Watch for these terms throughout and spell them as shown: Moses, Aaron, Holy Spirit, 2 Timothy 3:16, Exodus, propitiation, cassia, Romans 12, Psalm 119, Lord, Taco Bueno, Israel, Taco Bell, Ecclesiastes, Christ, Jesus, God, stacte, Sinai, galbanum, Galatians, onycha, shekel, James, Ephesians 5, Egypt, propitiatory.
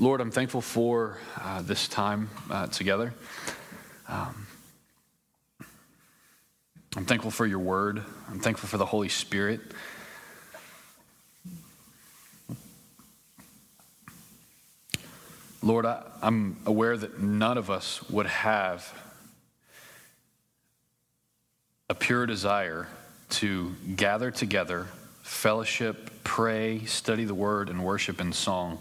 Lord, I'm thankful for this time together. I'm thankful for your word. I'm thankful for the Holy Spirit. Lord, I'm aware that none of us would have a pure desire to gather together, fellowship, pray, study the word, and worship in song,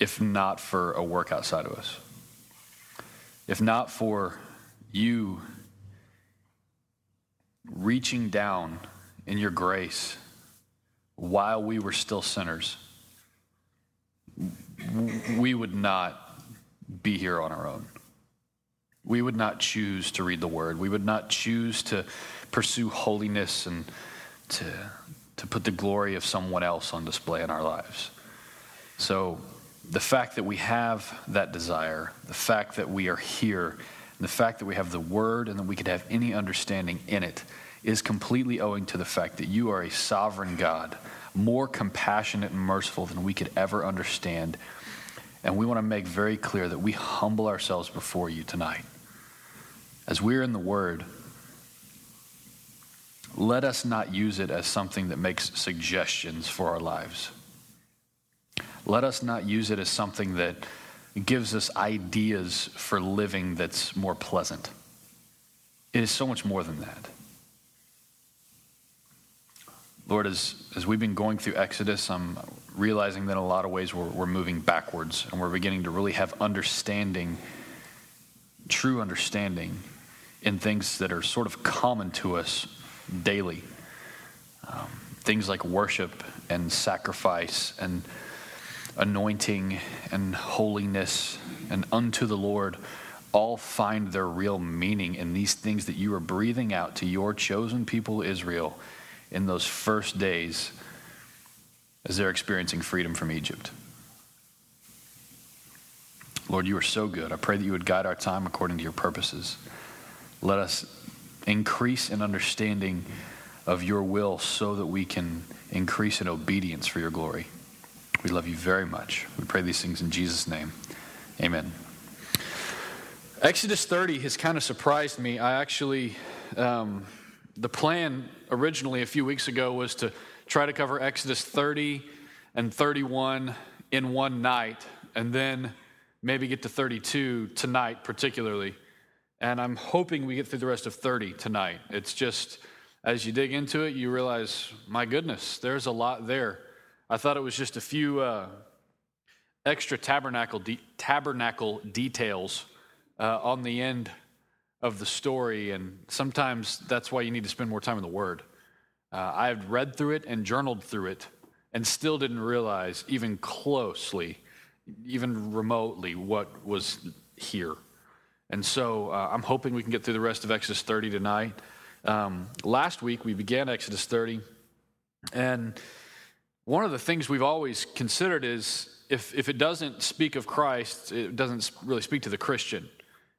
if not for a work outside of us. If not for you reaching down in your grace while we were still sinners, we would not be here on our own. We would not choose to read the word. We would not choose to pursue holiness and to put the glory of someone else on display in our lives. So the fact that we have that desire, the fact that we are here, and the fact that we have the word and that we could have any understanding in it is completely owing to the fact that you are a sovereign God, more compassionate and merciful than we could ever understand. And we want to make very clear that we humble ourselves before you tonight. As we're in the word, let us not use it as something that makes suggestions for our lives. Let us not use it as something that gives us ideas for living that's more pleasant. It is so much more than that. Lord, as we've been going through Exodus, I'm realizing that in a lot of ways we're moving backwards and we're beginning to really have understanding, true understanding, in things that are sort of common to us daily. Things like worship and sacrifice and anointing and holiness and unto the Lord all find their real meaning in these things that you are breathing out to your chosen people, Israel, in those first days as they're experiencing freedom from Egypt. Lord, you are so good. I pray that you would guide our time according to your purposes. Let us increase in understanding of your will so that we can increase in obedience for your glory. We love you very much. We pray these things in Jesus' name. Amen. Exodus 30 has kind of surprised me. I actually, the plan originally a few weeks ago was to try to cover Exodus 30 and 31 in one night, and then maybe get to 32 tonight particularly. And I'm hoping we get through the rest of 30 tonight. It's just, as you dig into it, you realize, my goodness, there's a lot there. I thought it was just a few extra tabernacle details on the end of the story, and sometimes that's why you need to spend more time in the Word. I've read through it and journaled through it and still didn't realize even closely, even remotely, what was here. And so I'm hoping we can get through the rest of Exodus 30 tonight. Last week we began Exodus 30, and one of the things we've always considered is if it doesn't speak of Christ, it doesn't really speak to the Christian.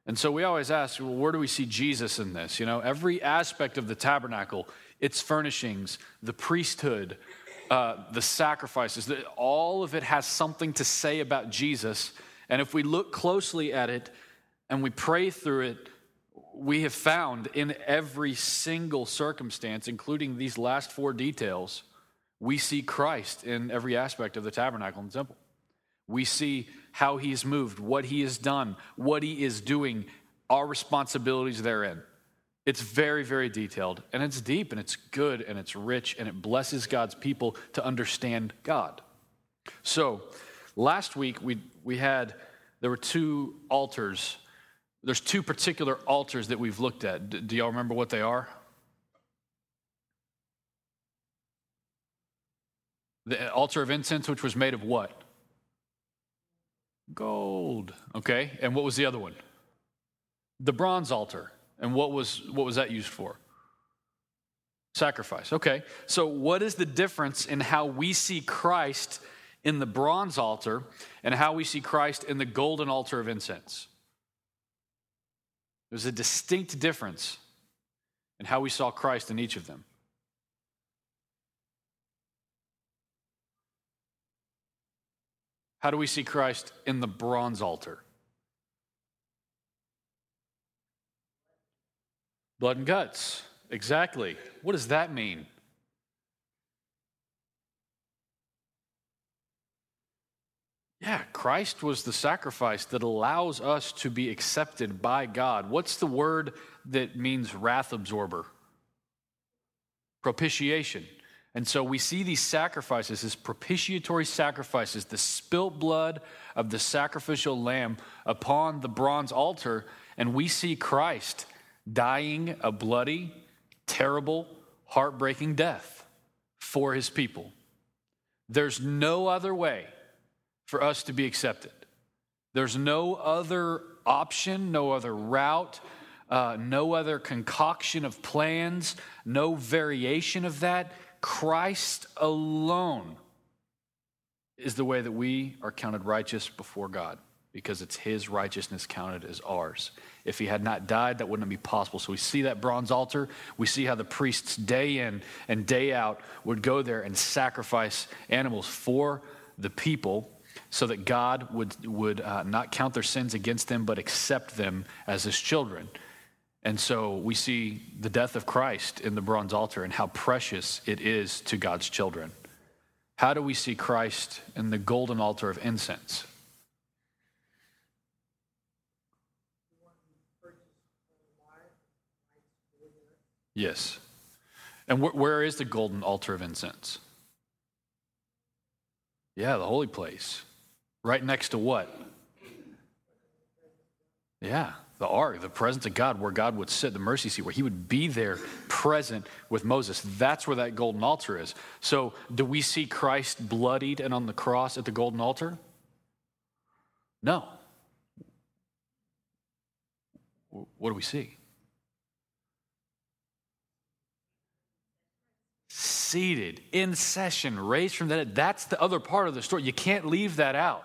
And so we always ask, well, where do we see Jesus in this? You know, every aspect of the tabernacle, its furnishings, the priesthood, the sacrifices, all of it has something to say about Jesus. And if we look closely at it and we pray through it, we have found in every single circumstance, including these last four details, we see Christ in every aspect of the tabernacle and the temple. We see how he's moved, what he has done, what he is doing, our responsibilities therein. It's very, very detailed, and it's deep, and it's good, and it's rich, and it blesses God's people to understand God. So last week there were two altars. There's two particular altars that we've looked at. Do y'all remember what they are? The altar of incense, which was made of what? Gold. Okay, and what was the other one? The bronze altar. And what was that used for? Sacrifice. Okay, so what is the difference in how we see Christ in the bronze altar and how we see Christ in the golden altar of incense? There's a distinct difference in how we saw Christ in each of them. How do we see Christ in the bronze altar? Blood and guts. Exactly. What does that mean? Yeah, Christ was the sacrifice that allows us to be accepted by God. What's the word that means wrath absorber? Propitiation. And so we see these sacrifices, as propitiatory sacrifices, the spilt blood of the sacrificial lamb upon the bronze altar, and we see Christ dying a bloody, terrible, heartbreaking death for his people. There's no other way for us to be accepted. There's no other option, no other route, no other concoction of plans, no variation of that. Christ alone is the way that we are counted righteous before God, because it's his righteousness counted as ours. If he had not died, that wouldn't be possible. So we see that bronze altar. We see how the priests day in and day out would go there and sacrifice animals for the people, so that God would not count their sins against them, but accept them as his children. And so we see the death of Christ in the bronze altar and how precious it is to God's children. How do we see Christ in the golden altar of incense? Yes. And where is the golden altar of incense? Yeah, the holy place. Right next to what? Yeah, the ark, the presence of God, where God would sit, the mercy seat, where he would be there present with Moses. That's where that golden altar is. So do we see Christ bloodied and on the cross at the golden altar? No. What do we see? Seated, in session, raised from the dead. That's the other part of the story. You can't leave that out.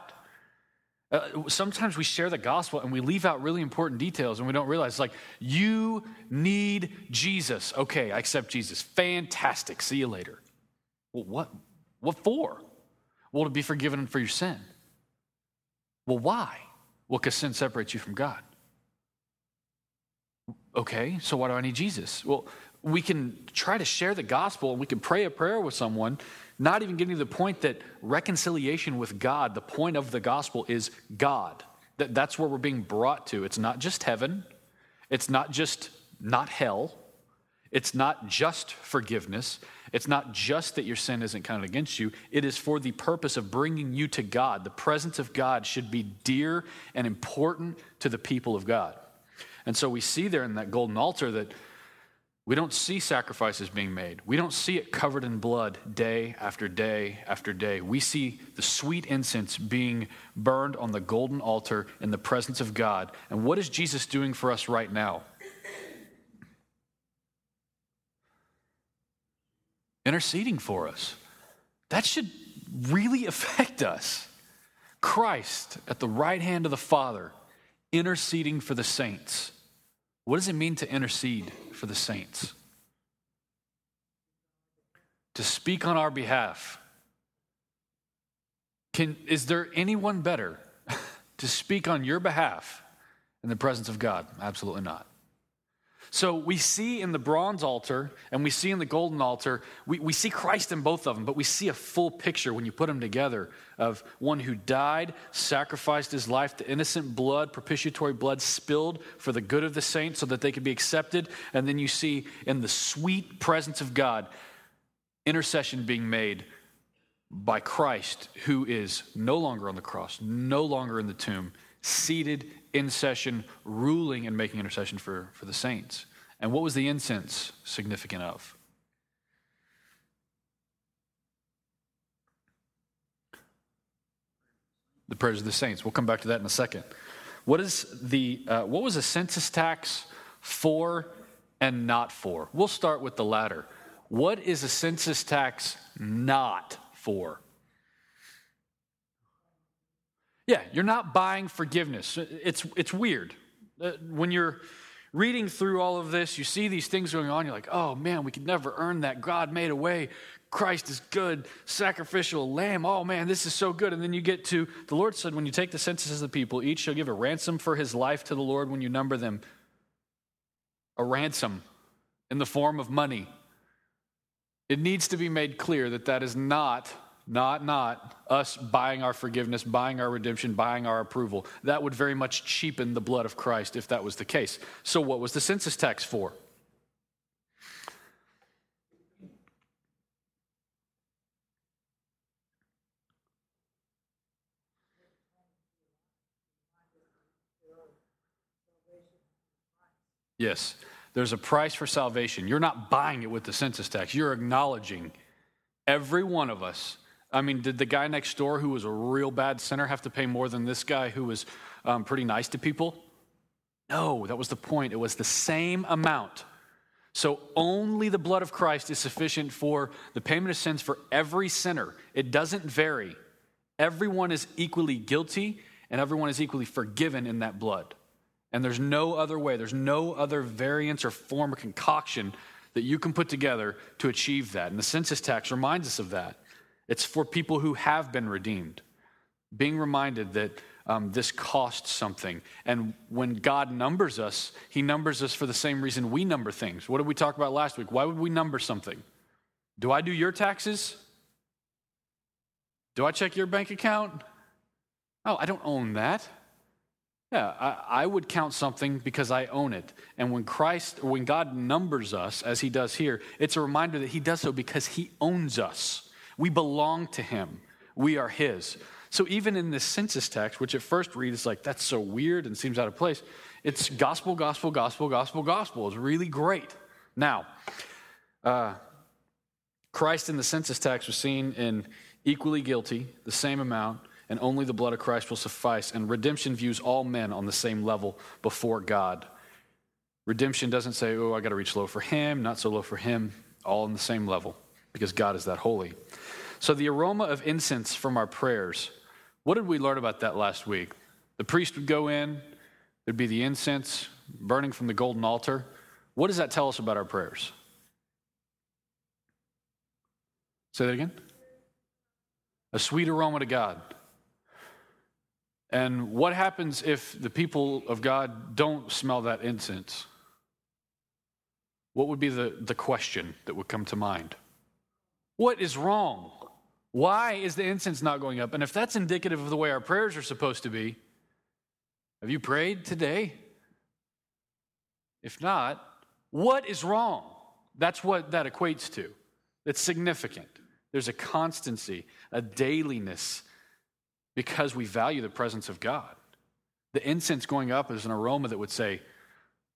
Sometimes we share the gospel and we leave out really important details and we don't realize. It's like, you need Jesus. Okay, I accept Jesus. Fantastic. See you later. Well, what for? Well, to be forgiven for your sin. Well, why? Well, because sin separates you from God. Okay, so why do I need Jesus? Well, we can try to share the gospel and we can pray a prayer with someone, not even getting to the point that reconciliation with God, the point of the gospel is God. That's where we're being brought to. It's not just heaven. It's not just not hell. It's not just forgiveness. It's not just that your sin isn't counted against you. It is for the purpose of bringing you to God. The presence of God should be dear and important to the people of God. And so we see there in that golden altar that we don't see sacrifices being made. We don't see it covered in blood day after day after day. We see the sweet incense being burned on the golden altar in the presence of God. And what is Jesus doing for us right now? Interceding for us. That should really affect us. Christ at the right hand of the Father, interceding for the saints. What does it mean to intercede for the saints? To speak on our behalf. Is there anyone better to speak on your behalf in the presence of God? Absolutely not. So we see in the bronze altar and we see in the golden altar, we see Christ in both of them, but we see a full picture when you put them together of one who died, sacrificed his life, the innocent blood, propitiatory blood spilled for the good of the saints so that they could be accepted. And then you see in the sweet presence of God, intercession being made by Christ, who is no longer on the cross, no longer in the tomb, seated in session, ruling and making intercession for the saints. And what was the incense significant of? The prayers of the saints. We'll come back to that in a second. What was a census tax for and not for? We'll start with the latter. What is a census tax not for? Yeah, you're not buying forgiveness. It's weird. When you're reading through all of this, you see these things going on. You're like, oh man, we could never earn that. God made a way. Christ is good. Sacrificial lamb. Oh man, this is so good. And then you get to, the Lord said, when you take the census of the people, each shall give a ransom for his life to the Lord when you number them. A ransom in the form of money. It needs to be made clear that that is not us buying our forgiveness, buying our redemption, buying our approval. That would very much cheapen the blood of Christ if that was the case. So what was the census tax for? Yes, there's a price for salvation. You're not buying it with the census tax. You're acknowledging every one of us. I mean, did the guy next door who was a real bad sinner have to pay more than this guy who was pretty nice to people? No, that was the point. It was the same amount. So only the blood of Christ is sufficient for the payment of sins for every sinner. It doesn't vary. Everyone is equally guilty and everyone is equally forgiven in that blood. And there's no other way. There's no other variance or form or concoction that you can put together to achieve that. And the census tax reminds us of that. It's for people who have been redeemed, being reminded that this costs something. And when God numbers us, he numbers us for the same reason we number things. What did we talk about last week? Why would we number something? Do I do your taxes? Do I check your bank account? Oh, I don't own that. Yeah, I would count something because I own it. And when God numbers us, as he does here, it's a reminder that he does so because he owns us. We belong to him. We are his. So even in this census tax, which at first read is like, that's so weird and seems out of place, it's gospel, gospel, gospel, gospel, gospel. It's really great. Now, Christ in the census tax was seen in equally guilty, the same amount, and only the blood of Christ will suffice. And redemption views all men on the same level before God. Redemption doesn't say, oh, I got to reach low for him, not so low for him, all on the same level, because God is that holy. So the aroma of incense from our prayers. What did we learn about that last week? The priest would go in. There'd be the incense burning from the golden altar. What does that tell us about our prayers? Say that again. A sweet aroma to God. And what happens if the people of God don't smell that incense? What would be the question that would come to mind? What is wrong? Why is the incense not going up? And if that's indicative of the way our prayers are supposed to be, have you prayed today? If not, what is wrong? That's what that equates to. It's significant. There's a constancy, a dailiness, because we value the presence of God. The incense going up is an aroma that would say,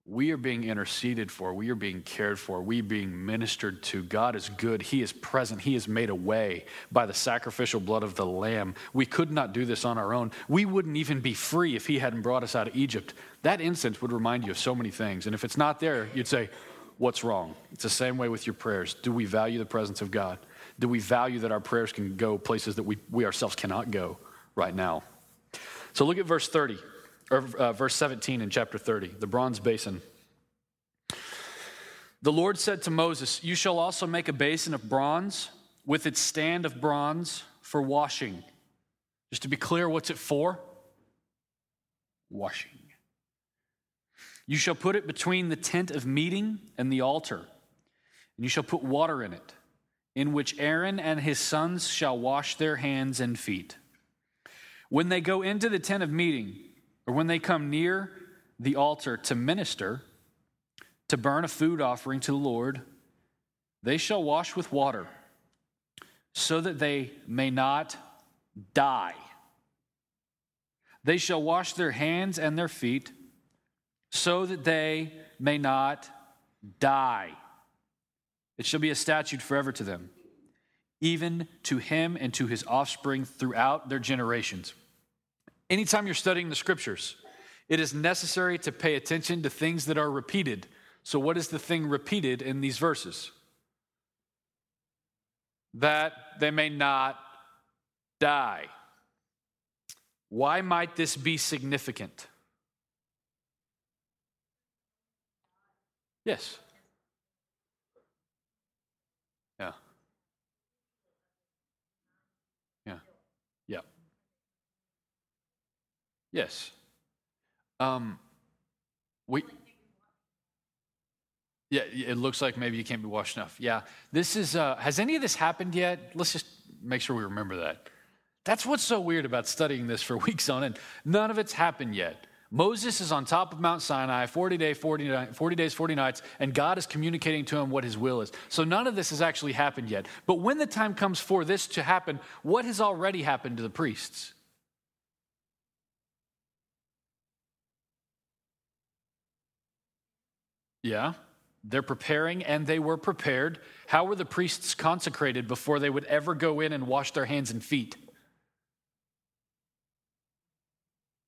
we are being interceded for. We are being cared for. We are being ministered to. God is good. He is present. He has made a way by the sacrificial blood of the Lamb. We could not do this on our own. We wouldn't even be free if he hadn't brought us out of Egypt. That incense would remind you of so many things. And if it's not there, you'd say, what's wrong? It's the same way with your prayers. Do we value the presence of God? Do we value that our prayers can go places that we ourselves cannot go right now? So look at verse 30. Verse 17 in chapter 30, the bronze basin. The Lord said to Moses, you shall also make a basin of bronze with its stand of bronze for washing. Just to be clear, what's it for? Washing. You shall put it between the tent of meeting and the altar, and you shall put water in it, in which Aaron and his sons shall wash their hands and feet. When they go into the tent of meeting, or when they come near the altar to minister, to burn a food offering to the Lord, they shall wash with water so that they may not die. They shall wash their hands and their feet so that they may not die. It shall be a statute forever to them, even to him and to his offspring throughout their generations. Anytime you're studying the scriptures, it is necessary to pay attention to things that are repeated. So what is the thing repeated in these verses? That they may not die. Why might this be significant? Yes. Yeah. Yeah. Yeah. Yes. Yeah, it looks like maybe you can't be washed enough. Yeah, this is, has any of this happened yet? Let's just make sure we remember that. That's what's so weird about studying this for weeks on end. None of it's happened yet. Moses is on top of Mount Sinai, 40 days, 40 nights, and God is communicating to him what his will is. So none of this has actually happened yet. But when the time comes for this to happen, what has already happened to the priests? Yeah. They're preparing, and they were prepared. How were the priests consecrated before they would ever go in and wash their hands and feet?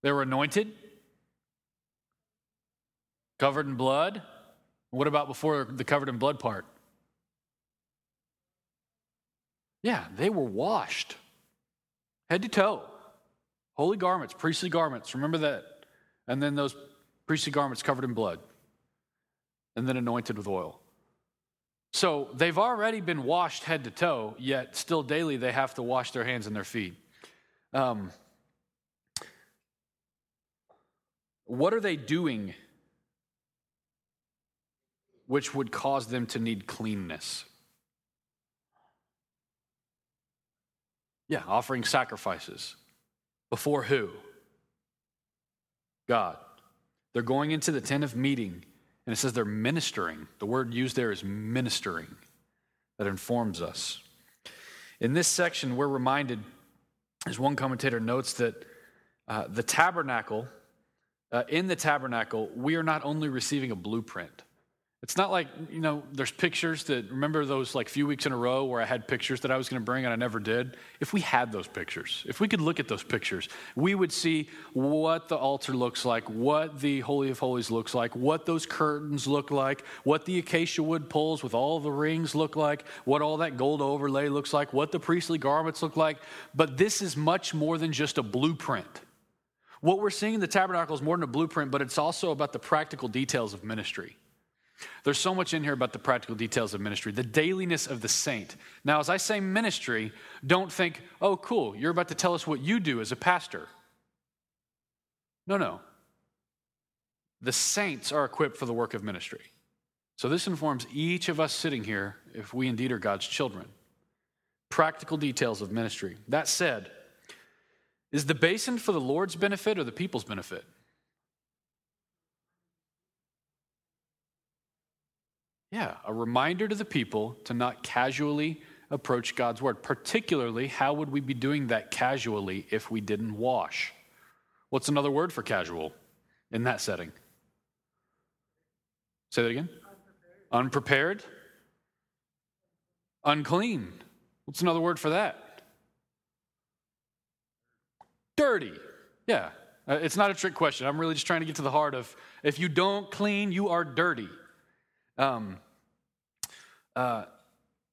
They were anointed, covered in blood. What about before the covered in blood part? Yeah, they were washed, head to toe. Holy garments, priestly garments, remember that. And then those priestly garments covered in blood. And then anointed with oil. So they've already been washed head to toe, yet still daily they have to wash their hands and their feet. What are they doing which would cause them to need cleanness? Yeah, offering sacrifices. Before who? God. They're going into the tent of meeting. And it says they're ministering. The word used there is ministering. That informs us. In this section, we're reminded, as one commentator notes, that in the tabernacle, we are not only receiving a blueprint. It's not like, there's pictures that, remember those like few weeks in a row where I had pictures that I was going to bring and I never did? If we had those pictures, if we could look at those pictures, we would see what the altar looks like, what the Holy of Holies looks like, what those curtains look like, what the acacia wood poles with all the rings look like, what all that gold overlay looks like, what the priestly garments look like. But this is much more than just a blueprint. What we're seeing in the tabernacle is more than a blueprint, but it's also about the practical details of ministry. There's so much in here about the practical details of ministry, the dailiness of the saint. Now, as I say ministry, don't think, oh, cool, you're about to tell us what you do as a pastor. No. The saints are equipped for the work of ministry. So this informs each of us sitting here, if we indeed are God's children. Practical details of ministry. That said, is the basin for the Lord's benefit or the people's benefit? Yeah, a reminder to the people to not casually approach God's word. Particularly, how would we be doing that casually if we didn't wash? What's another word for casual in that setting? Say that again. Unprepared. Unclean. What's another word for that? Dirty. Yeah, it's not a trick question. I'm really just trying to get to the heart of, if you don't clean, you are dirty.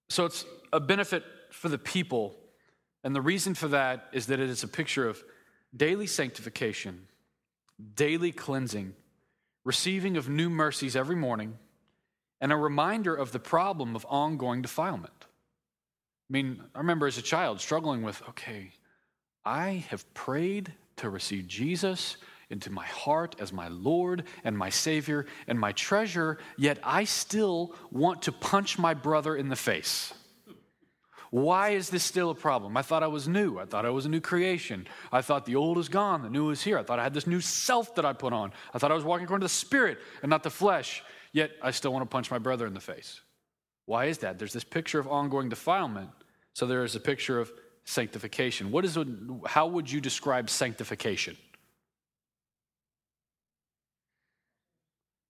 So it's a benefit for the people, and the reason for that is that it is a picture of daily sanctification, daily cleansing, receiving of new mercies every morning, and a reminder of the problem of ongoing defilement. I remember as a child struggling with, okay, I have prayed to receive Jesus into my heart as my Lord and my Savior and my treasure, yet I still want to punch my brother in the face. Why is this still a problem? I thought I was new. I thought I was a new creation. I thought the old is gone, the new is here. I thought I had this new self that I put on. I thought I was walking according to the Spirit and not the flesh, yet I still want to punch my brother in the face. Why is that? There's this picture of ongoing defilement, so there is a picture of sanctification. How would you describe sanctification?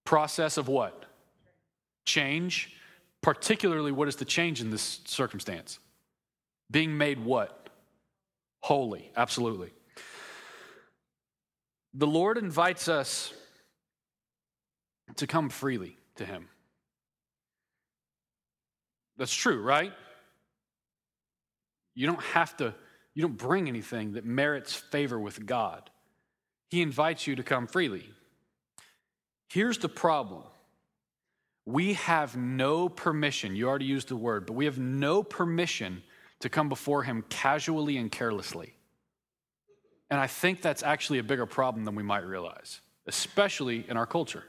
Process of what? Change. Particularly, what is the change in this circumstance? Being made what? Holy. Absolutely. The Lord invites us to come freely to Him. That's true, right? You don't bring anything that merits favor with God. He invites you to come freely. Here's the problem. We have no permission, you already used the word, but we have no permission to come before him casually and carelessly. And I think that's actually a bigger problem than we might realize, especially in our culture.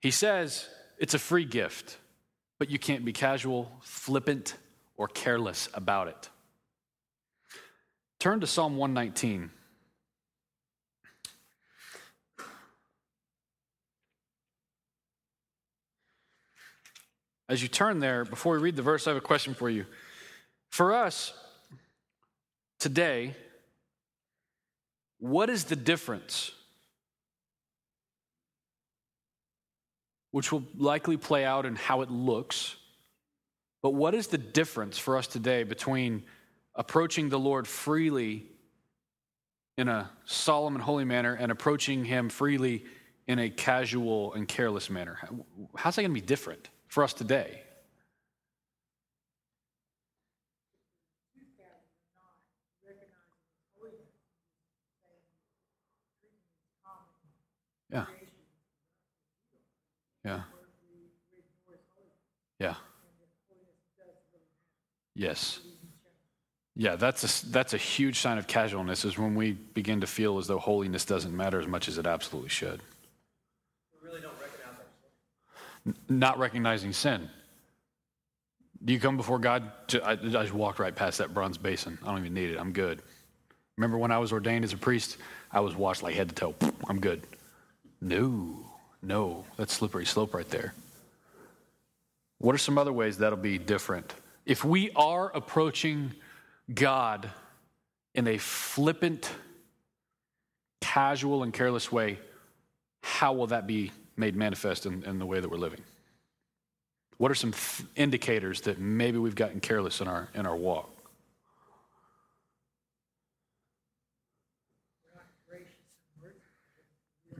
He says it's a free gift, but you can't be casual, flippant, or careless about it. Turn to Psalm 119. As you turn there, before we read the verse, I have a question for you. For us today, what is the difference, which will likely play out in how it looks, but what is the difference for us today between approaching the Lord freely in a solemn and holy manner and approaching him freely in a casual and careless manner? How's that going to be different for us today? Yeah. Yeah. Yeah. Yes. Yeah, that's a huge sign of casualness, is when we begin to feel as though holiness doesn't matter as much as it absolutely should. We really don't recognize our sin. Not recognizing sin. Do you come before God? I just walked right past that bronze basin. I don't even need it. I'm good. Remember when I was ordained as a priest, I was washed like head to toe. I'm good. No, that's slippery slope right there. What are some other ways that'll be different? If we are approaching God in a flippant, casual, and careless way, how will that be made manifest in the way that we're living? What are some indicators that maybe we've gotten careless in our walk?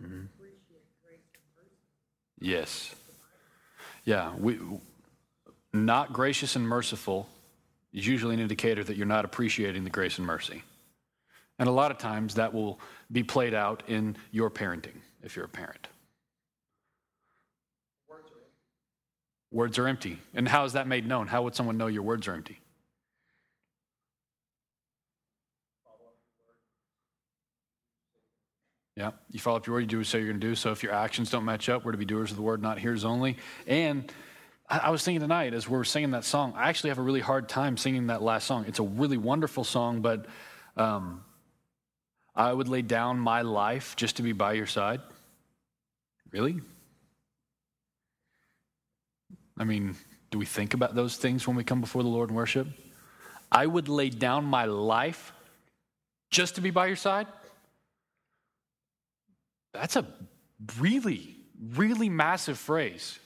Mm-hmm. Yes. Yeah, not gracious and merciful is usually an indicator that you're not appreciating the grace and mercy. And a lot of times that will be played out in your parenting, if you're a parent. Words are empty. And how is that made known? How would someone know your words are empty? Yeah, you follow up your word, you do what you say you're going to do. So if your actions don't match up, we're to be doers of the word, not hearers only. And I was thinking tonight as we were singing that song, I actually have a really hard time singing that last song. It's a really wonderful song, but I would lay down my life just to be by your side. Really? I mean, do we think about those things when we come before the Lord and worship? I would lay down my life just to be by your side? That's a really, really massive phrase.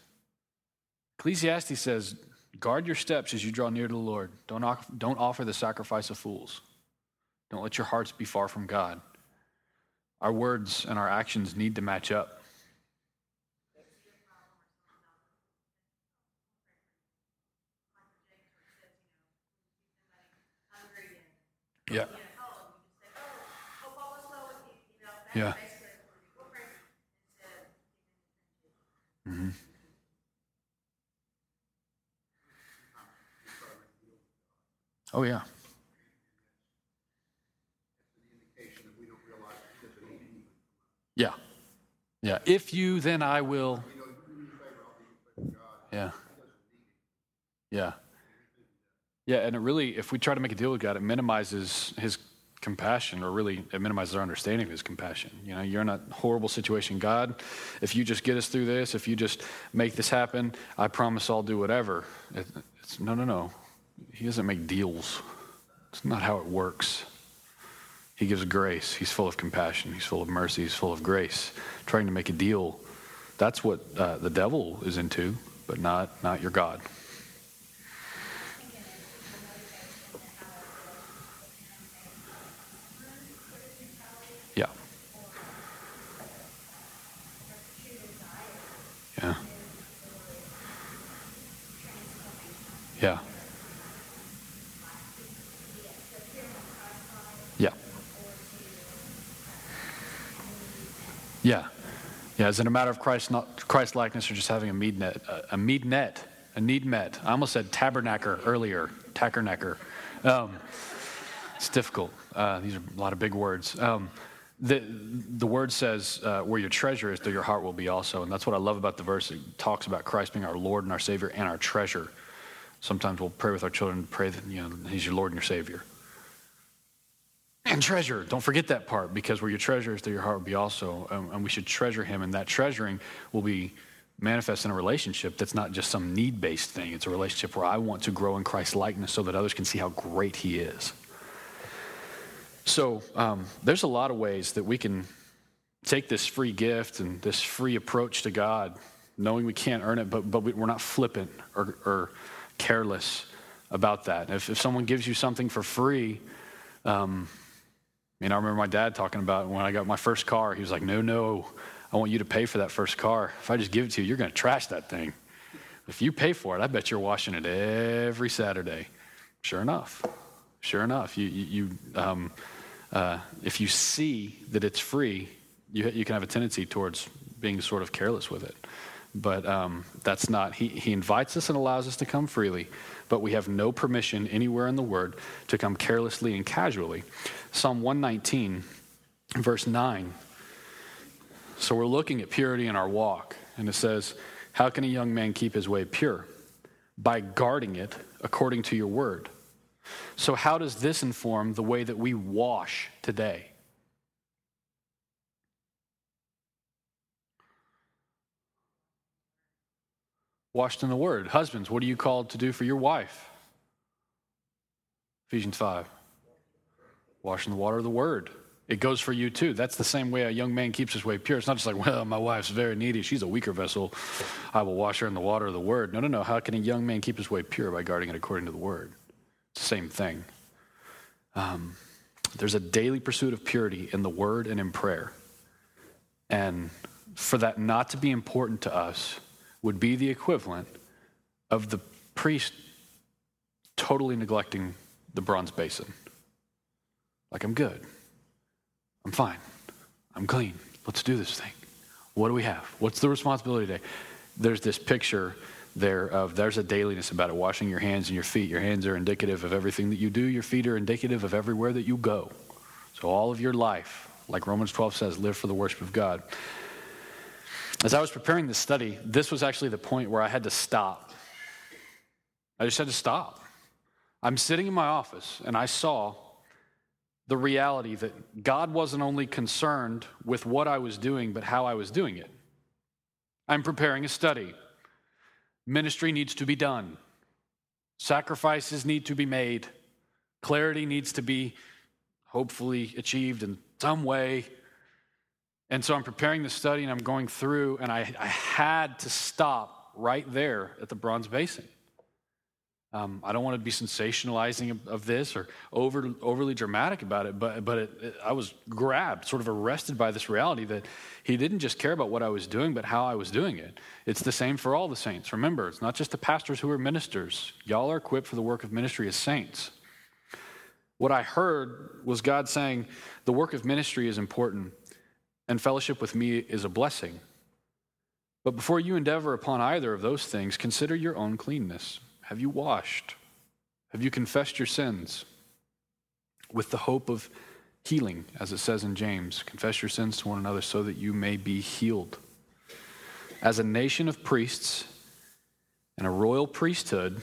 Ecclesiastes says, guard your steps as you draw near to the Lord. Don't offer the sacrifice of fools. Don't let your hearts be far from God. Our words and our actions need to match up. Yeah. Yeah. Mm-hmm. Oh, yeah. Yeah. Yeah. If you, then I will. Yeah. Yeah. Yeah. And it really, if we try to make a deal with God, it minimizes his compassion, or really it minimizes our understanding of his compassion. You know, you're in a horrible situation. God, if you just get us through this, if you just make this happen, I promise I'll do whatever. It's no. He doesn't make deals. It's not how it works. He gives grace. He's full of compassion. He's full of mercy. He's full of grace. Trying to make a deal, that's what the devil is into, but not your God. Yeah. Yeah. Yeah. Yeah. Yeah, is it a matter of Christ likeness or just having a need met? I almost said tabernacle earlier, tackernacker. It's difficult. These are a lot of big words. The word says where your treasure is, there your heart will be also. And that's what I love about the verse. It talks about Christ being our Lord and our Savior and our treasure. Sometimes we'll pray with our children, pray that he's your Lord and your Savior. And treasure, don't forget that part, because where your treasure is, there your heart will be also. And we should treasure him, and that treasuring will be manifest in a relationship that's not just some need-based thing. It's a relationship where I want to grow in Christ's likeness so that others can see how great he is. So there's a lot of ways that we can take this free gift and this free approach to God, knowing we can't earn it, but we're not flippant or careless about that. If someone gives you something for free, I remember my dad talking about when I got my first car, he was like, no, I want you to pay for that first car. If I just give it to you, you're going to trash that thing. If you pay for it, I bet you're washing it every Saturday. Sure enough, you if you see that it's free, you can have a tendency towards being sort of careless with it. But that's not, he invites us and allows us to come freely, but we have no permission anywhere in the word to come carelessly and casually. Psalm 119, verse 9. So we're looking at purity in our walk, and it says, how can a young man keep his way pure? By guarding it according to your word. So how does this inform the way that we wash today? Washed in the word. Husbands, what are you called to do for your wife? Ephesians 5. Wash in the water of the word. It goes for you too. That's the same way a young man keeps his way pure. It's not just like, well, my wife's very needy. She's a weaker vessel. I will wash her in the water of the word. No. How can a young man keep his way pure? By guarding it according to the word. It's the same thing. There's a daily pursuit of purity in the word and in prayer. And for that not to be important to us would be the equivalent of the priest totally neglecting the bronze basin. Like, I'm good. I'm fine. I'm clean. Let's do this thing. What do we have? What's the responsibility today? There's this picture there of, there's a dailiness about it, washing your hands and your feet. Your hands are indicative of everything that you do. Your feet are indicative of everywhere that you go. So all of your life, like Romans 12 says, live for the worship of God. As I was preparing this study, this was actually the point where I had to stop. I just had to stop. I'm sitting in my office, and I saw the reality that God wasn't only concerned with what I was doing, but how I was doing it. I'm preparing a study. Ministry needs to be done. Sacrifices need to be made. Clarity needs to be hopefully achieved in some way. And so I'm preparing the study, and I'm going through, and I had to stop right there at the bronze basin. I don't want to be sensationalizing of this or overly dramatic about it, but I was grabbed, sort of arrested by this reality that he didn't just care about what I was doing, but how I was doing it. It's the same for all the saints. Remember, it's not just the pastors who are ministers. Y'all are equipped for the work of ministry as saints. What I heard was God saying, the work of ministry is important, and fellowship with me is a blessing. But before you endeavor upon either of those things, consider your own cleanness. Have you washed? Have you confessed your sins with the hope of healing, as it says in James? Confess your sins to one another so that you may be healed. As a nation of priests and a royal priesthood,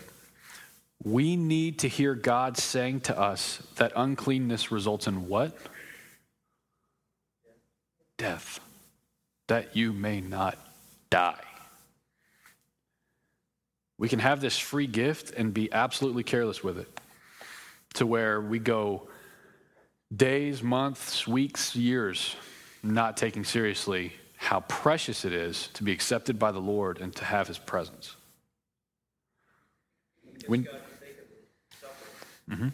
we need to hear God saying to us that uncleanness results in what? Death, that you may not die. We can have this free gift and be absolutely careless with it, to where we go days, months, weeks, years, not taking seriously how precious it is to be accepted by the Lord and to have his presence. When, mm-hmm.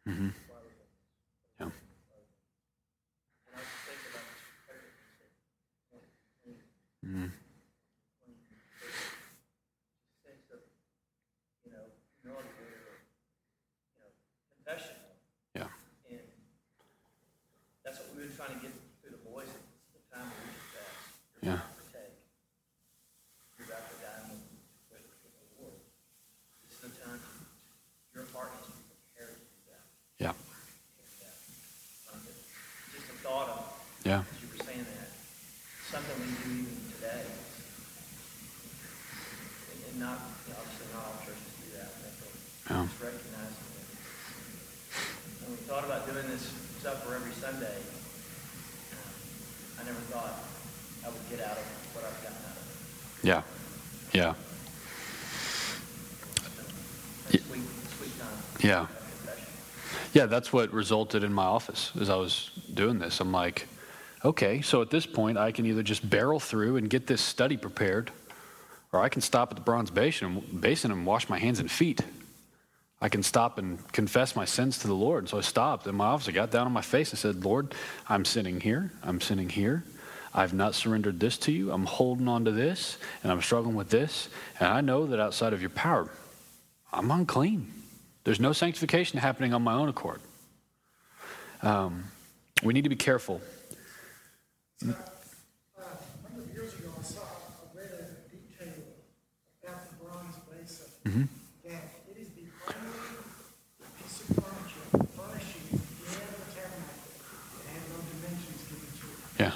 Yeah. Mm-hmm. Obviously, not all churches do that. But it's recognizing it. When we thought about doing this supper every Sunday, I never thought I would get out of what I've gotten out of it. Yeah. Yeah. Sweet time. Yeah. Yeah, that's what resulted in my office as I was doing this. I'm like, okay, so at this point, I can either just barrel through and get this study prepared, or I can stop at the Bronze Basin and wash my hands and feet. I can stop and confess my sins to the Lord. So I stopped in my office. I got down on my face and said, Lord, I'm sinning here. I'm sinning here. I've not surrendered this to you. I'm holding on to this, and I'm struggling with this. And I know that outside of your power, I'm unclean. There's no sanctification happening on my own accord. We need to be careful. A number of years ago, I saw a read a detail about the Bronze Basin. Mm-hmm. That it is the only piece of furniture, furnishing in the tabernacle that had no dimensions given to it. Yeah.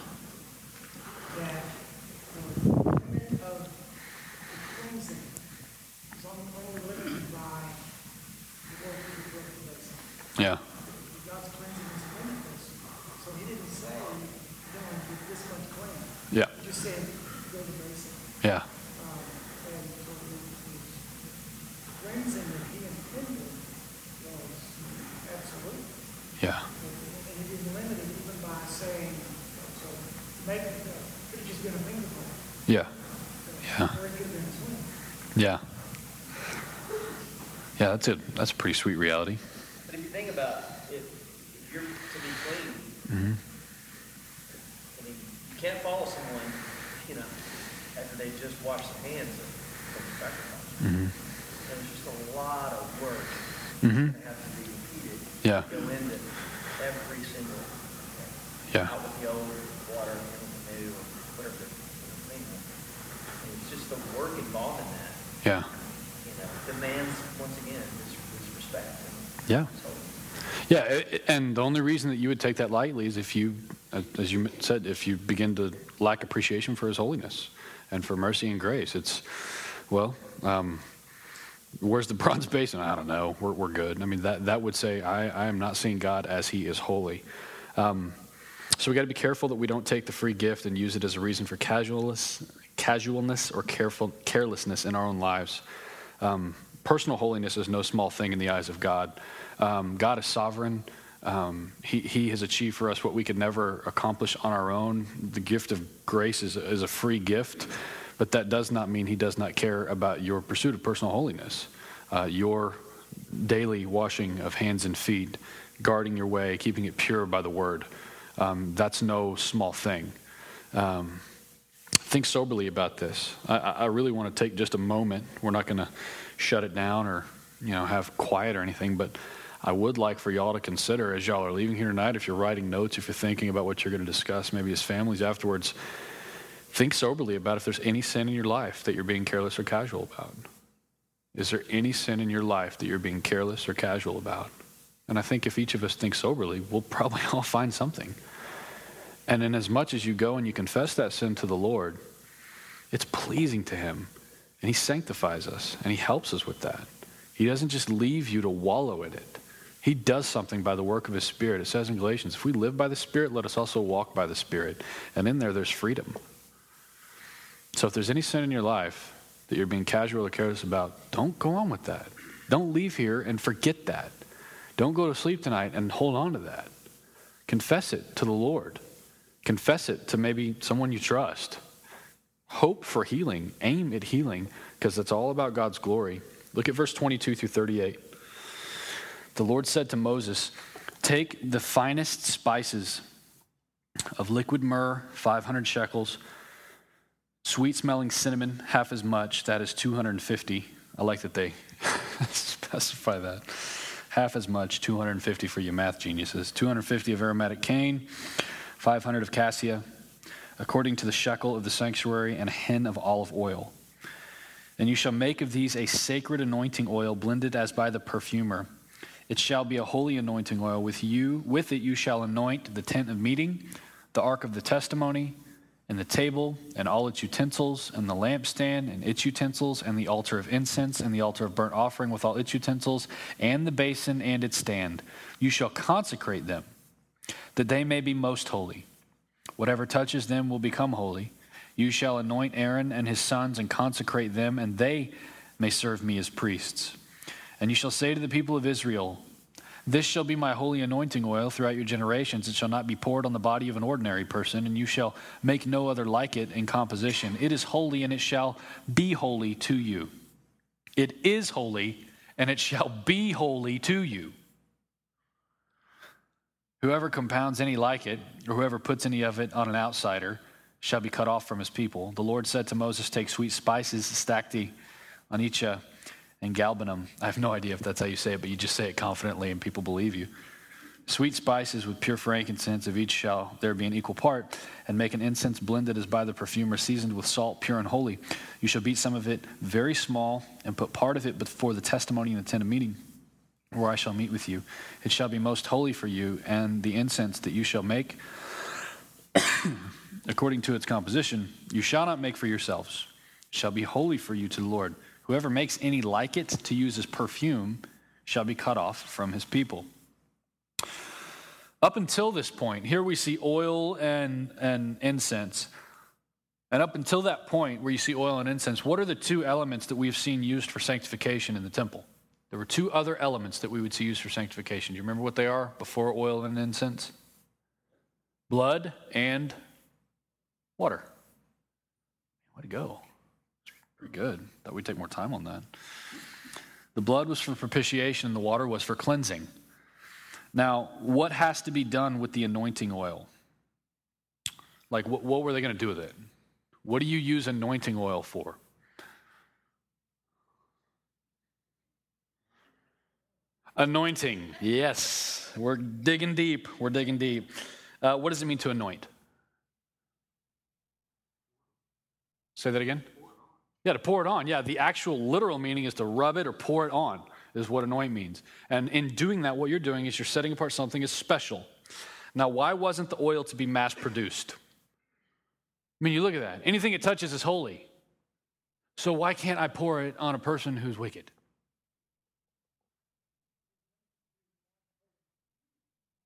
That the limit of the cleansing is only limited by the work of the basin. Yeah. God's cleansing is limitless. So he didn't say, this much clean. Yeah. You just said, go to the basin. Yeah. And so the cleansing that he intended was absolute. Yeah. And he didn't limit it even by saying, so make it could have just been a finger point. Yeah. Yeah. Or it could have been a swing. Yeah. Yeah, that's it. That's a pretty sweet reality. But if you think about it, if you're to be clean, mm-hmm. You can't follow someone, after they just wash their hands and sacrifice. Mm-hmm. There's just a lot of work that has to be repeated. Yeah. To go into every single out with the old water and the new or whatever they're cleaning. And it's just the work involved in that. Yeah. Demands once again this respect. And So. Yeah, and the only reason that you would take that lightly is if you. As you said, if you begin to lack appreciation for his holiness and for mercy and grace, it's, where's the Bronze Basin? I don't know. We're good. I mean, that would say I am not seeing God as he is holy. So we got to be careful that we don't take the free gift and use it as a reason for casualness or carelessness in our own lives. Personal holiness is no small thing in the eyes of God. God is sovereign. He has achieved for us what we could never accomplish on our own. The gift of grace is a free gift, but that does not mean he does not care about your pursuit of personal holiness, your daily washing of hands and feet, guarding your way, keeping it pure by the word. That's no small thing. Think soberly about this. I really want to take just a moment. We're not going to shut it down or have quiet or anything, but I would like for y'all to consider as y'all are leaving here tonight, if you're writing notes, if you're thinking about what you're going to discuss, maybe as families afterwards, think soberly about if there's any sin in your life that you're being careless or casual about. Is there any sin in your life that you're being careless or casual about? And I think if each of us thinks soberly, we'll probably all find something. And in as much as you go and you confess that sin to the Lord, it's pleasing to him, and he sanctifies us, and he helps us with that. He doesn't just leave you to wallow in it. He does something by the work of his Spirit. It says in Galatians, if we live by the Spirit, let us also walk by the Spirit. And in there's freedom. So if there's any sin in your life that you're being casual or careless about, don't go on with that. Don't leave here and forget that. Don't go to sleep tonight and hold on to that. Confess it to the Lord. Confess it to maybe someone you trust. Hope for healing. Aim at healing, because it's all about God's glory. Look at verse 22 through 38. The Lord said to Moses, take the finest spices of liquid myrrh, 500 shekels, sweet-smelling cinnamon, half as much, that is 250. I like that they specify that. Half as much, 250 for you math geniuses. 250 of aromatic cane, 500 of cassia, according to the shekel of the sanctuary, and a hin of olive oil. And you shall make of these a sacred anointing oil blended as by the perfumer. It shall be a holy anointing oil. With it you shall anoint the tent of meeting, the ark of the testimony, and the table, and all its utensils, and the lampstand, and its utensils, and the altar of incense, and the altar of burnt offering with all its utensils, and the basin and its stand. You shall consecrate them, that they may be most holy. Whatever touches them will become holy. You shall anoint Aaron and his sons, and consecrate them, and they may serve me as priests. And you shall say to the people of Israel, this shall be my holy anointing oil throughout your generations. It shall not be poured on the body of an ordinary person, and you shall make no other like it in composition. It is holy, and it shall be holy to you. It is holy, and it shall be holy to you. Whoever compounds any like it, or whoever puts any of it on an outsider, shall be cut off from his people. The Lord said to Moses, take sweet spices, stacte, onycha, and galbanum. I have no idea if that's how you say it, but you just say it confidently and people believe you. Sweet spices with pure frankincense, of each shall there be an equal part, and make an incense blended as by the perfumer, seasoned with salt, pure and holy. You shall beat some of it very small, and put part of it before the testimony in the tent of meeting, where I shall meet with you. It shall be most holy for you, and the incense that you shall make, according to its composition, you shall not make for yourselves. It shall be holy for you to the Lord. Whoever makes any like it to use as perfume shall be cut off from his people. Up until this point, here we see oil and incense. And up until that point where you see oil and incense, what are the two elements that we've seen used for sanctification in the temple? There were two other elements that we would see used for sanctification. Do you remember what they are before oil and incense? Blood and water. Way to go. Pretty good. Thought we'd take more time on that. The blood was for propitiation and the water was for cleansing. Now, what has to be done with the anointing oil? Like, what were they going to do with it? What do you use anointing oil for? Anointing. Yes. We're digging deep. We're digging deep. What does it mean to anoint? Say that again. Yeah, to pour it on. Yeah, the actual literal meaning is to rub it or pour it on is what anoint means. And in doing that, what you're doing is you're setting apart something as special. Now, why wasn't the oil to be mass-produced? I mean, you look at that. Anything it touches is holy. So why can't I pour it on a person who's wicked?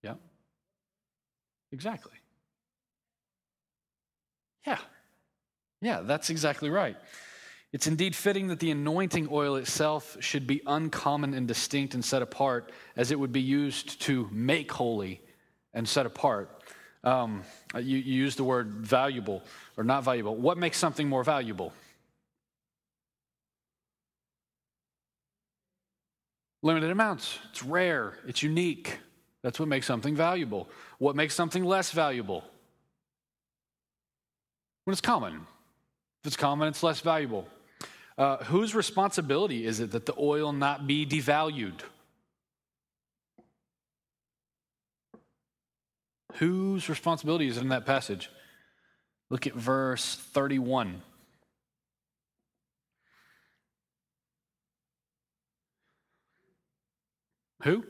Yeah. Exactly. Yeah, that's exactly right. It's indeed fitting that the anointing oil itself should be uncommon and distinct and set apart, as it would be used to make holy and set apart. You use the word valuable or not valuable. What makes something more valuable? Limited amounts. It's rare. It's unique. That's what makes something valuable. What makes something less valuable? When it's common. If it's common, it's less valuable. Whose responsibility is it that the oil not be devalued? Whose responsibility is it in that passage? Look at verse 31. Who?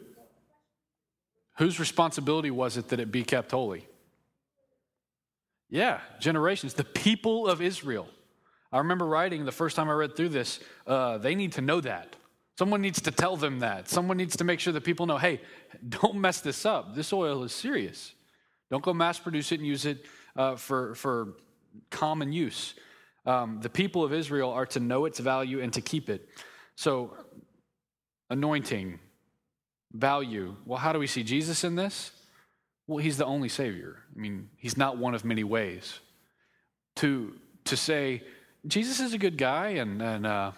Whose responsibility was it that it be kept holy? Yeah, generations. The people of Israel. I remember writing the first time I read through this, they need to know that. Someone needs to tell them that. Someone needs to make sure that people know, hey, don't mess this up. This oil is serious. Don't go mass produce it and use it for common use. The people of Israel are to know its value and to keep it. So, anointing, value. Well, how do we see Jesus in this? Well, he's the only Savior. I mean, he's not one of many ways. To say, Jesus is a good guy, and I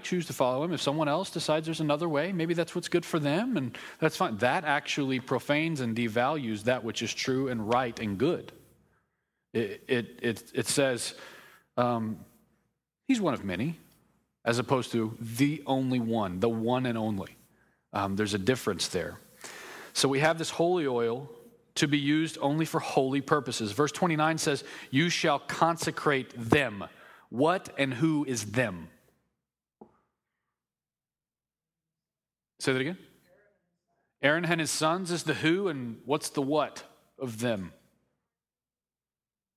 choose to follow him. If someone else decides there's another way, maybe that's what's good for them, and that's fine. That actually profanes and devalues that which is true and right and good. It says, he's one of many, as opposed to the only one, the one and only. There's a difference there. So we have this holy oil to be used only for holy purposes. Verse 29 says, you shall consecrate them. What and who is them? Say that again. Aaron and his sons is the who, and what's the what of them?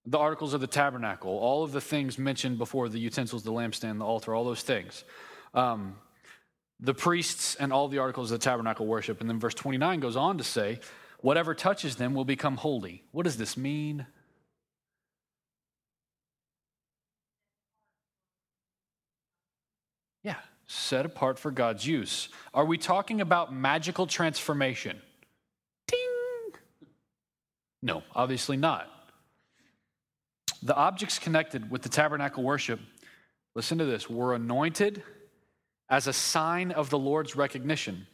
the articles of the tabernacle, all of the things mentioned before, the utensils, the lampstand, the altar, all those things. The priests and all the articles of the tabernacle worship. And then verse 29 goes on to say, whatever touches them will become holy. What does this mean? Yeah, set apart for God's use. Are we talking about magical transformation? Ding! No, obviously not. The objects connected with the tabernacle worship, listen to this, were anointed as a sign of the Lord's recognition,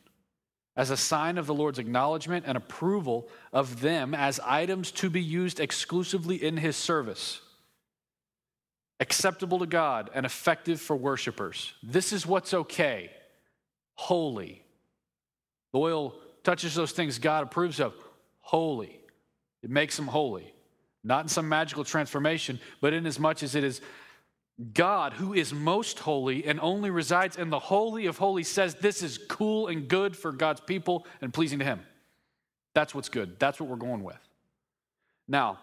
as a sign of the Lord's acknowledgement and approval of them as items to be used exclusively in his service, acceptable to God and effective for worshipers. This is what's okay, holy. The oil touches those things God approves of, holy. It makes them holy. Not in some magical transformation, but in as much as it is God who is most holy and only resides in the Holy of Holies says this is cool and good for God's people and pleasing to him. That's what's good. That's what we're going with. Now,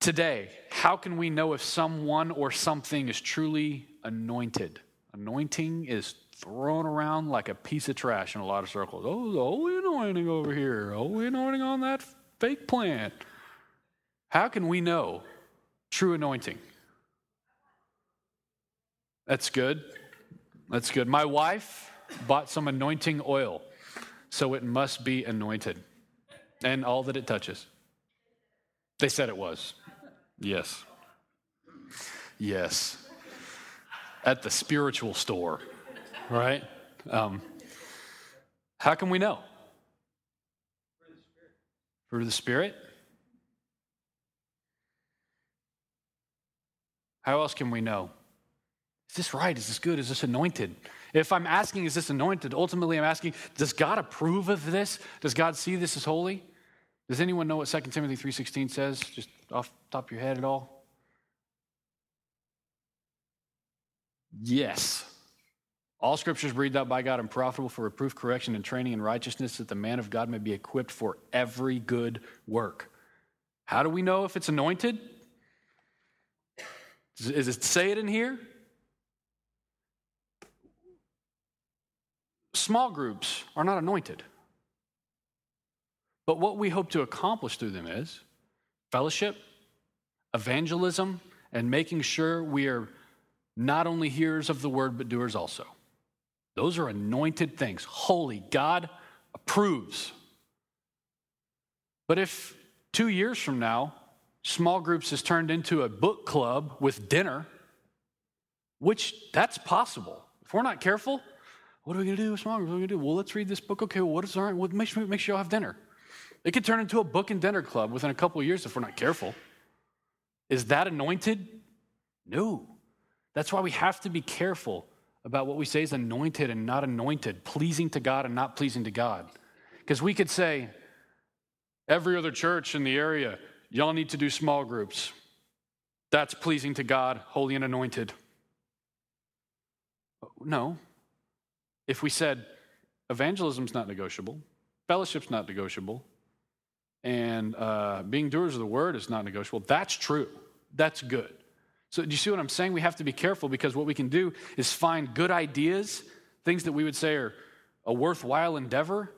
today, how can we know if someone or something is truly anointed? Anointing is thrown around like a piece of trash in a lot of circles. Oh, the holy anointing over here. Holy anointing on that fake plant. How can we know true anointing? That's good. That's good. My wife bought some anointing oil, so it must be anointed and all that it touches. They said it was. Yes. Yes. At the spiritual store, right? How can we know? Fruit of the Spirit. How else can we know? Is this right? Is this good? Is this anointed? If I'm asking, is this anointed? Ultimately, I'm asking, does God approve of this? Does God see this as holy? Does anyone know what 2 Timothy 3:16 says? Just off the top of your head at all? Yes. All scriptures breathed out by God and profitable for reproof, correction, and training in righteousness, that the man of God may be equipped for every good work. How do we know if it's anointed? Does it say it in here? Small groups are not anointed. But what we hope to accomplish through them is fellowship, evangelism, and making sure we are not only hearers of the word, but doers also. Those are anointed things. Holy. God approves. But if 2 years from now, small groups is turned into a book club with dinner, which that's possible. If we're not careful, what are we going to do with small groups? What are we going to do? Well, let's read this book. Okay, well, what is all right? Well, make sure y'all have dinner. It could turn into a book and dinner club within a couple of years if we're not careful. Is that anointed? No. That's why we have to be careful about what we say is anointed and not anointed, pleasing to God and not pleasing to God. Because we could say, every other church in the area, y'all need to do small groups. That's pleasing to God, holy and anointed. No. If we said evangelism's not negotiable, fellowship's not negotiable, and being doers of the word is not negotiable, that's true. That's good. So do you see what I'm saying? We have to be careful because what we can do is find good ideas, things that we would say are a worthwhile endeavor,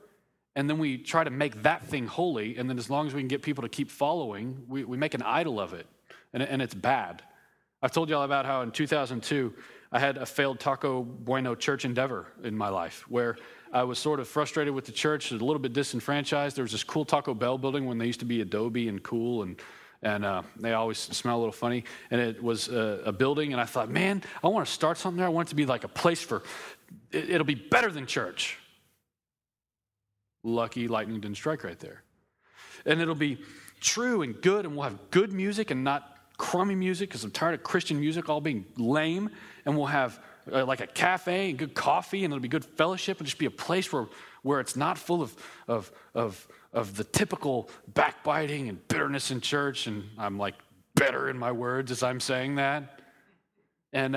and then we try to make that thing holy, and then as long as we can get people to keep following, we make an idol of it, and it's bad. I've told y'all about how in 2002, I had a failed Taco Bueno church endeavor in my life, where I was sort of frustrated with the church, a little bit disenfranchised. There was this cool Taco Bell building when they used to be adobe and cool, and they always smell a little funny, and it was a building, and I thought, man, I want to start something there. I want it to be like a place for, it'll be better than church. Lucky lightning didn't strike right there. And it'll be true and good, and we'll have good music and not crummy music, because I'm tired of Christian music all being lame. And we'll have like a cafe and good coffee, and it'll be good fellowship. It'll just be a place where it's not full of the typical backbiting and bitterness in church. And I'm like bitter in my words as I'm saying that. And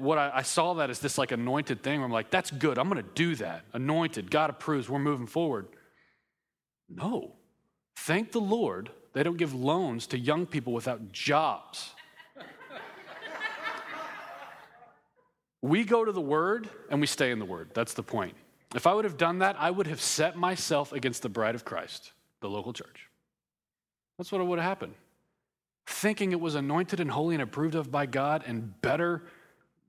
what I saw that as this like anointed thing where I'm like, that's good. I'm going to do that. Anointed. God approves. We're moving forward. No. Thank the Lord They don't give loans to young people without jobs. We go to the Word and we stay in the Word. That's the point. If I would have done that, I would have set myself against the bride of Christ, the local church. That's what would have happened. Thinking it was anointed and holy and approved of by God and better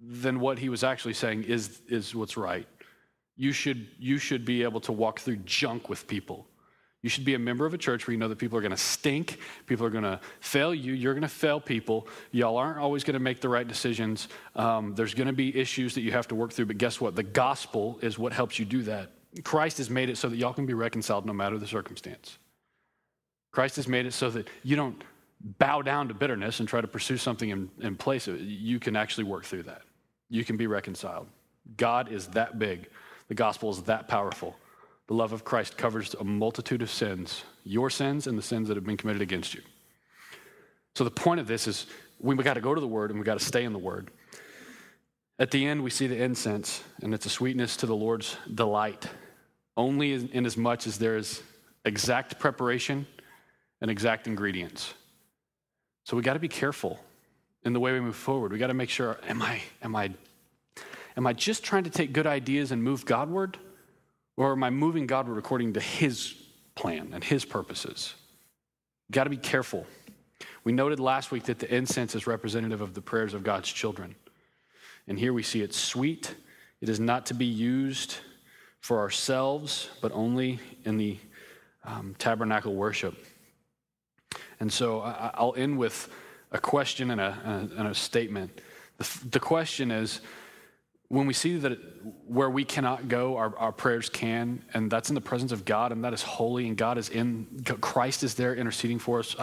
than what he was actually saying is what's right. You should be able to walk through junk with people. You should be a member of a church where you know that people are going to stink, people are going to fail you, you're going to fail people, y'all aren't always going to make the right decisions, there's going to be issues that you have to work through, but guess what? The gospel is what helps you do that. Christ has made it so that y'all can be reconciled no matter the circumstance. Christ has made it so that you don't bow down to bitterness and try to pursue something in place of it. You can actually work through that. You can be reconciled. God is that big. The gospel is that powerful. The love of Christ covers a multitude of sins, your sins and the sins that have been committed against you. So the point of this is we got to go to the Word and we got to stay in the Word. At the end, we see the incense, and it's a sweetness to the Lord's delight, only in as much as there is exact preparation and exact ingredients. So we got to be careful in the way we move forward. We got to make sure, am I just trying to take good ideas and move Godward? Or am I moving Godward according to his plan and his purposes? Got to be careful. We noted last week that the incense is representative of the prayers of God's children. And here we see it's sweet. It is not to be used for ourselves, but only in the tabernacle worship. And so I'll end with a question and a statement. The question is, when we see that where we cannot go, our prayers can, and that's in the presence of God, and that is holy, and Christ is there interceding for us.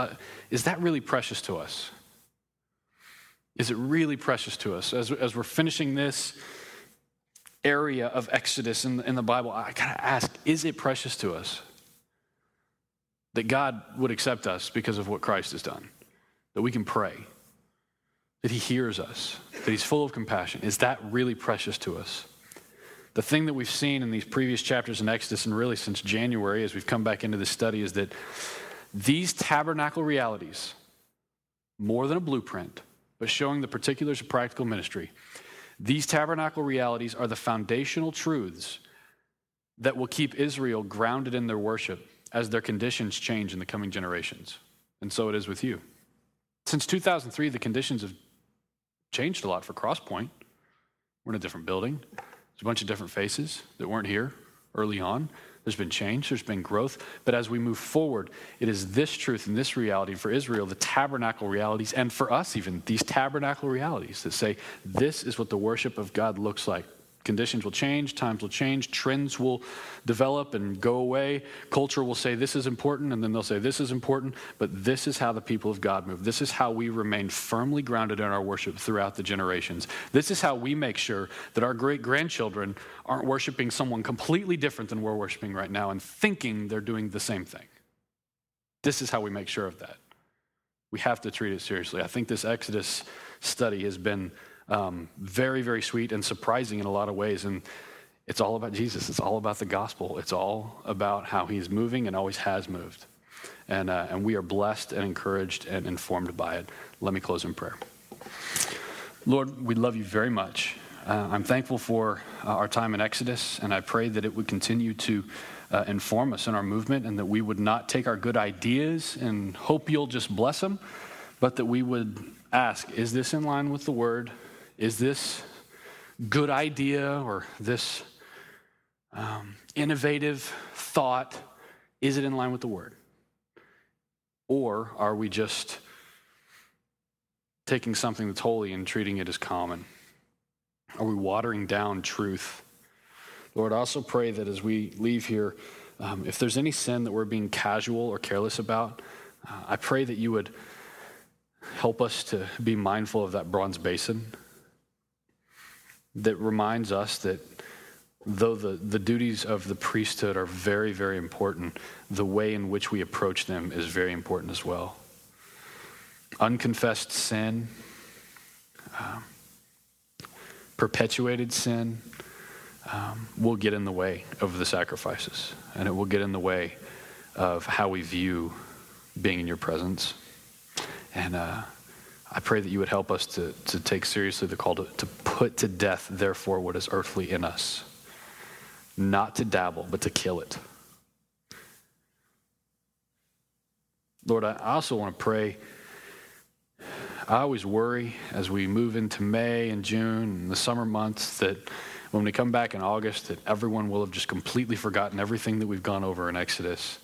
Is that really precious to us? Is it really precious to us? As we're finishing this area of Exodus in the Bible, I gotta ask, is it precious to us that God would accept us because of what Christ has done? That we can pray? That he hears us, that he's full of compassion. Is that really precious to us? The thing that we've seen in these previous chapters in Exodus, and really since January as we've come back into this study, is that these tabernacle realities, more than a blueprint, but showing the particulars of practical ministry, these tabernacle realities are the foundational truths that will keep Israel grounded in their worship as their conditions change in the coming generations. And so it is with you. Since 2003, the conditions have changed a lot for Crosspoint. We're in a different building. There's a bunch of different faces that weren't here early on. There's been change. There's been growth. But as we move forward, it is this truth and this reality for Israel, the tabernacle realities, and for us even, these tabernacle realities that say this is what the worship of God looks like. Conditions will change. Times will change. Trends will develop and go away. Culture will say this is important, and then they'll say this is important. But this is how the people of God move. This is how we remain firmly grounded in our worship throughout the generations. This is how we make sure that our great-grandchildren aren't worshiping someone completely different than we're worshiping right now and thinking they're doing the same thing. This is how we make sure of that. We have to treat it seriously. I think this Exodus study has been very, very sweet and surprising in a lot of ways. And it's all about Jesus. It's all about the gospel. It's all about how he's moving and always has moved. And we are blessed and encouraged and informed by it. Let me close in prayer. Lord, we love you very much. I'm thankful for our time in Exodus, and I pray that it would continue to inform us in our movement, and that we would not take our good ideas and hope you'll just bless them, but that we would ask, is this in line with the Word? Is this good idea or this innovative thought, is it in line with the Word? Or are we just taking something that's holy and treating it as common? Are we watering down truth? Lord, I also pray that as we leave here, if there's any sin that we're being casual or careless about, I pray that you would help us to be mindful of that bronze basin that reminds us that though the duties of the priesthood are very, very important, the way in which we approach them is very important as well. Unconfessed sin, perpetuated sin, will get in the way of the sacrifices, and it will get in the way of how we view being in your presence. And I pray that you would help us to take seriously the call to put to death, therefore, what is earthly in us. Not to dabble, but to kill it. Lord, I also want to pray. I always worry as we move into May and June and the summer months that when we come back in August that everyone will have just completely forgotten everything that we've gone over in Exodus.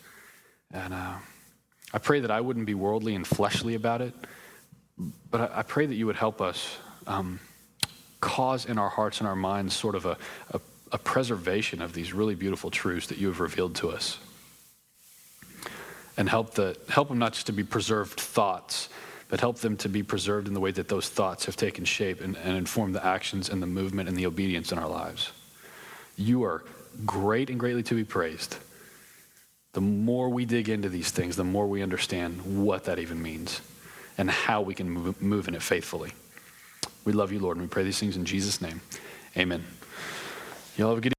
And I pray that I wouldn't be worldly and fleshly about it, but I pray that you would help us cause in our hearts and our minds sort of a preservation of these really beautiful truths that you have revealed to us. And help them not just to be preserved thoughts, but help them to be preserved in the way that those thoughts have taken shape and inform the actions and the movement and the obedience in our lives. You are great and greatly to be praised. The more we dig into these things, the more we understand what that even means and how we can move in it faithfully. We love you, Lord, and we pray these things in Jesus' name. Amen. Y'all have a good evening.